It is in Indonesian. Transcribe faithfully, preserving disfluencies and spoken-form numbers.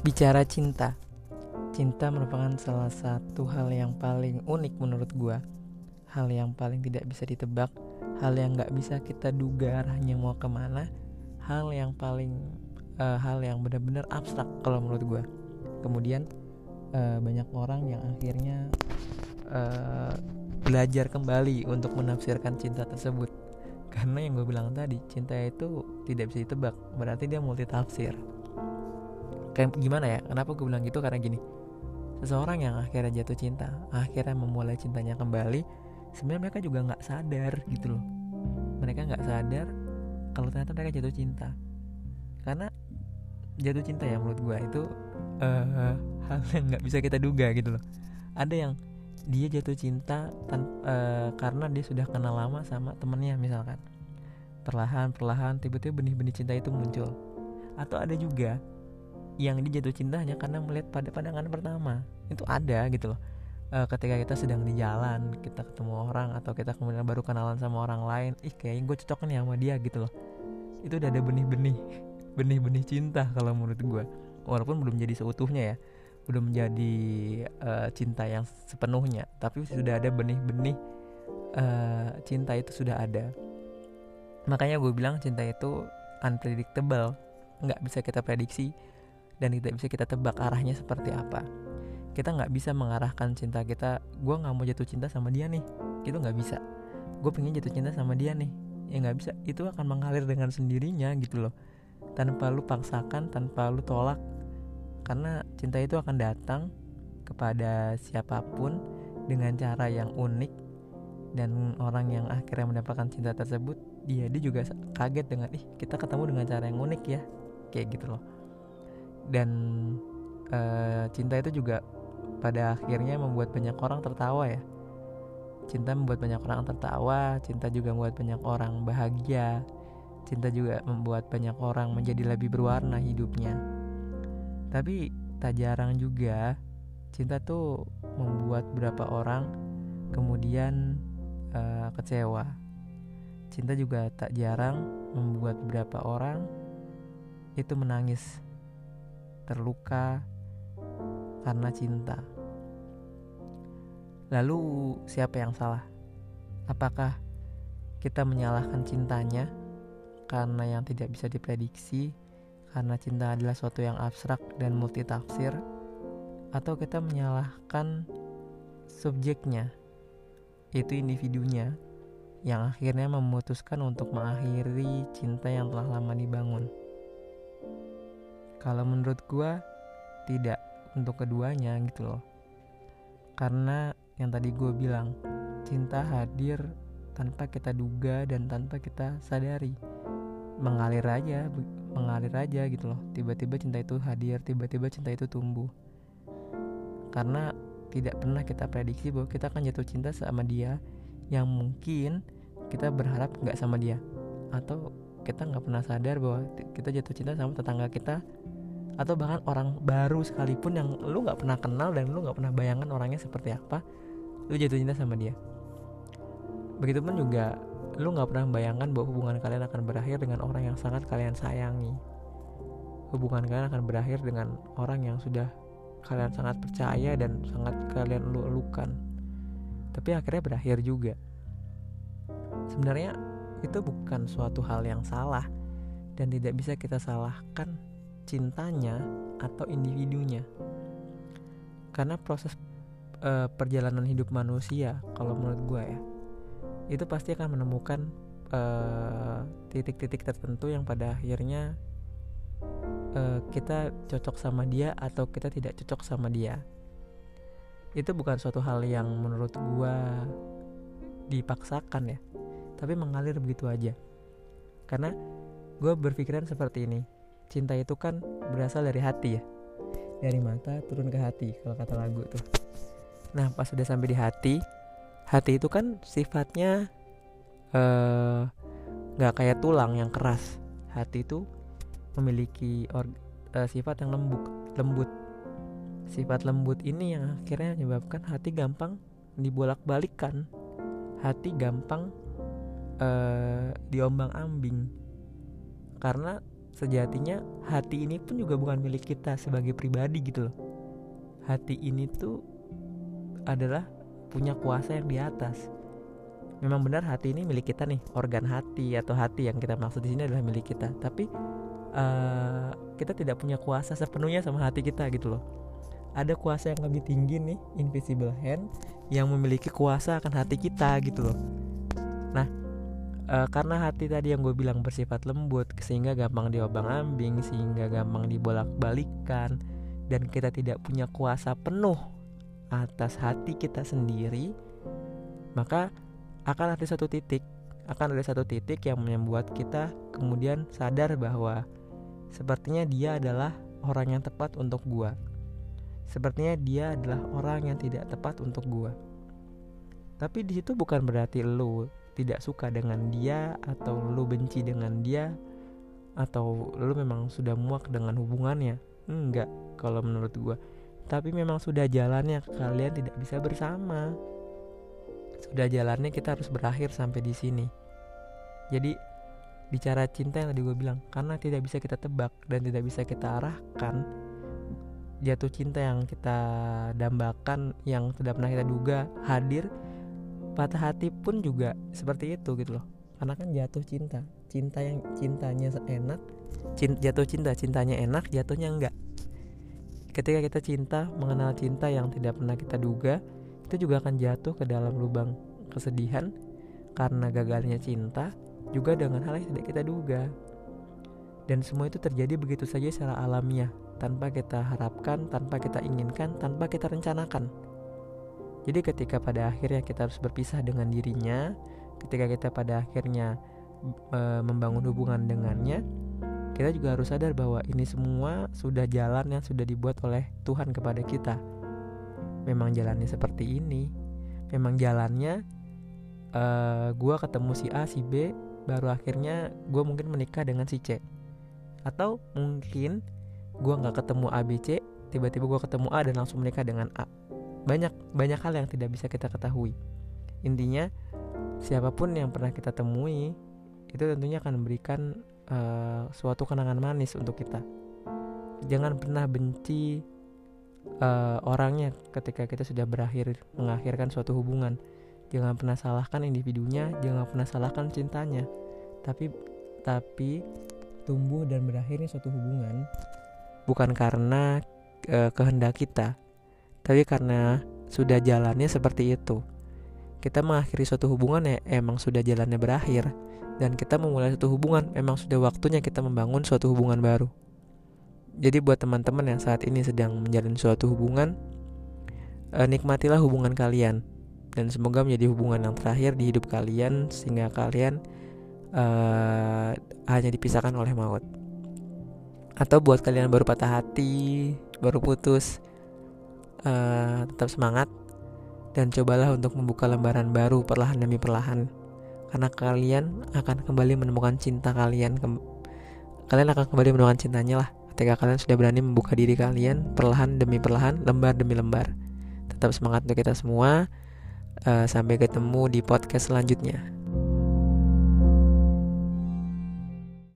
Bicara cinta, cinta merupakan salah satu hal yang paling unik menurut gue. Hal yang paling tidak bisa ditebak, hal yang gak bisa kita duga arahnya mau kemana, hal yang paling, uh, hal yang benar-benar abstrak kalau menurut gue. Kemudian uh, banyak orang yang akhirnya uh, belajar kembali untuk menafsirkan cinta tersebut. Karena yang gue bilang tadi, cinta itu tidak bisa ditebak, berarti dia multitafsir. Kayak gimana ya, kenapa gue bilang gitu, karena gini, seseorang yang akhirnya jatuh cinta, akhirnya memulai cintanya kembali, sebenarnya mereka juga gak sadar gitu loh. Mereka gak sadar kalau ternyata mereka jatuh cinta. Karena jatuh cinta ya menurut gue itu uh, hal yang gak bisa kita duga gitu loh. Ada yang dia jatuh cinta tan- uh, karena dia sudah kenal lama sama temennya misalkan. Perlahan-perlahan tiba-tiba benih-benih cinta itu muncul. Atau ada juga yang dia jatuh cinta hanya karena melihat pada pandangan pertama. Itu ada gitu loh. E, ketika kita sedang di jalan, kita ketemu orang, atau kita kemudian baru kenalan sama orang lain, ih kayaknya gue cocok nih sama dia gitu loh. Itu udah ada benih-benih benih-benih cinta kalau menurut gue. Walaupun belum jadi seutuhnya ya, belum jadi e, cinta yang sepenuhnya, tapi sudah ada benih-benih e, cinta itu sudah ada. Makanya gue bilang cinta itu unpredictable, nggak bisa kita prediksi dan tidak bisa kita tebak arahnya seperti apa. Kita nggak bisa mengarahkan cinta kita. Gue nggak mau jatuh cinta sama dia nih, itu nggak bisa. Gue pengen jatuh cinta sama dia nih, ya nggak bisa. Itu akan mengalir dengan sendirinya gitu loh, tanpa lu paksakan, tanpa lu tolak. Karena cinta itu akan datang kepada siapapun dengan cara yang unik. Dan orang yang akhirnya mendapatkan cinta tersebut, dia dia juga kaget dengan ih kita ketemu dengan cara yang unik ya, kayak gitu loh. Dan e, cinta itu juga pada akhirnya membuat banyak orang tertawa ya. Cinta membuat banyak orang tertawa, cinta juga membuat banyak orang bahagia, cinta juga membuat banyak orang menjadi lebih berwarna hidupnya. Tapi tak jarang juga cinta tuh membuat beberapa orang kemudian e, kecewa. Cinta juga tak jarang membuat beberapa orang itu menangis, terluka karena cinta. Lalu siapa yang salah? Apakah kita menyalahkan cintanya karena yang tidak bisa diprediksi, karena cinta adalah suatu yang abstrak dan multitafsir, atau kita menyalahkan subjeknya, yaitu individunya, yang akhirnya memutuskan untuk mengakhiri cinta yang telah lama dibangun? Kalau menurut gue, tidak untuk keduanya gitu loh. Karena yang tadi gue bilang, cinta hadir tanpa kita duga dan tanpa kita sadari. Mengalir aja, mengalir aja gitu loh. Tiba-tiba cinta itu hadir, tiba-tiba cinta itu tumbuh. Karena tidak pernah kita prediksi bahwa kita akan jatuh cinta sama dia, yang mungkin kita berharap gak sama dia. Atau kita gak pernah sadar bahwa kita jatuh cinta sama tetangga kita, atau bahkan orang baru sekalipun yang lu gak pernah kenal dan lu gak pernah bayangkan orangnya seperti apa, lu jatuh cinta sama dia. Begitupun juga lu gak pernah bayangkan bahwa hubungan kalian akan berakhir dengan orang yang sangat kalian sayangi. Hubungan kalian akan berakhir dengan orang yang sudah kalian sangat percaya dan sangat kalian elu-elukan, tapi akhirnya berakhir juga. Sebenarnya itu bukan suatu hal yang salah, dan tidak bisa kita salahkan cintanya atau individunya. Karena proses e, perjalanan hidup manusia, kalau menurut gue ya, itu pasti akan menemukan e, titik-titik tertentu yang pada akhirnya e, kita cocok sama dia atau kita tidak cocok sama dia. Itu bukan suatu hal yang menurut gue dipaksakan ya, tapi mengalir begitu aja. Karena gue berpikiran seperti ini, cinta itu kan berasal dari hati ya, dari mata turun ke hati kalau kata lagu tuh. Nah pas sudah sampai di hati, hati itu kan sifatnya uh, gak kayak tulang yang keras. Hati itu memiliki or, uh, sifat yang lembut, lembut. Sifat lembut ini yang akhirnya menyebabkan hati gampang dibolak-balikkan. Hati gampang uh, diombang-ambing. Karena sejatinya hati ini pun juga bukan milik kita sebagai pribadi gitu loh. Hati ini tuh adalah punya kuasa yang di atas. Memang benar hati ini milik kita nih, organ hati atau hati yang kita maksud di sini adalah milik kita. Tapi uh, kita tidak punya kuasa sepenuhnya sama hati kita gitu loh. Ada kuasa yang lebih tinggi nih, invisible hand, yang memiliki kuasa akan hati kita gitu loh. Nah, e, karena hati tadi yang gue bilang bersifat lembut, sehingga gampang diombang-ambing, sehingga gampang dibolak-balikan, dan kita tidak punya kuasa penuh atas hati kita sendiri, maka akan ada satu titik, akan ada satu titik yang membuat kita kemudian sadar bahwa sepertinya dia adalah orang yang tepat untuk gue. Sepertinya dia adalah orang yang tidak tepat untuk gue. Tapi di situ bukan berarti lo tidak suka dengan dia, atau lo benci dengan dia, atau lo memang sudah muak dengan hubungannya. Enggak, kalau menurut gue. Tapi memang sudah jalannya, kalian tidak bisa bersama. Sudah jalannya, kita harus berakhir sampai di sini. Jadi bicara cinta yang tadi gue bilang, karena tidak bisa kita tebak dan tidak bisa kita arahkan, jatuh cinta yang kita dambakan, yang tidak pernah kita duga hadir, patah hati pun juga seperti itu gitu loh. Karena kan jatuh cinta, cinta yang cintanya enak, cinta, jatuh cinta cintanya enak, jatuhnya enggak. Ketika kita cinta, mengenal cinta yang tidak pernah kita duga, kita juga akan jatuh ke dalam lubang kesedihan karena gagalnya cinta, juga dengan hal yang tidak kita duga. Dan semua itu terjadi begitu saja secara alamiah, tanpa kita harapkan, tanpa kita inginkan, tanpa kita rencanakan. Jadi ketika pada akhirnya kita harus berpisah dengan dirinya, ketika kita pada akhirnya e, membangun hubungan dengannya, kita juga harus sadar bahwa ini semua sudah jalan yang sudah dibuat oleh Tuhan kepada kita. Memang jalannya seperti ini. Memang jalannya e, gue ketemu si A, si B, baru akhirnya gue mungkin menikah dengan si C. Atau mungkin gue gak ketemu A B C, tiba-tiba gue ketemu A dan langsung menikah dengan A. Banyak, banyak hal yang tidak bisa kita ketahui. Intinya, siapapun yang pernah kita temui, itu tentunya akan memberikan uh, suatu kenangan manis untuk kita. Jangan pernah benci uh, orangnya ketika kita sudah berakhir, mengakhirkan suatu hubungan. Jangan pernah salahkan individunya, jangan pernah salahkan cintanya. Tapi, tapi tumbuh dan berakhirnya suatu hubungan bukan karena e, kehendak kita, tapi karena sudah jalannya seperti itu. Kita mengakhiri suatu hubungan ya emang sudah jalannya berakhir, dan kita memulai suatu hubungan emang sudah waktunya kita membangun suatu hubungan baru. Jadi buat teman-teman yang saat ini sedang menjalin suatu hubungan, e, nikmatilah hubungan kalian, dan semoga menjadi hubungan yang terakhir di hidup kalian, sehingga kalian e, hanya dipisahkan oleh maut. Atau buat kalian baru patah hati, baru putus, uh, tetap semangat dan cobalah untuk membuka lembaran baru perlahan demi perlahan, karena kalian akan kembali menemukan cinta kalian. Kem- kalian akan kembali menemukan cintanya lah ketika kalian sudah berani membuka diri kalian perlahan demi perlahan, lembar demi lembar. Tetap semangat untuk kita semua. Uh, sampai ketemu di podcast selanjutnya.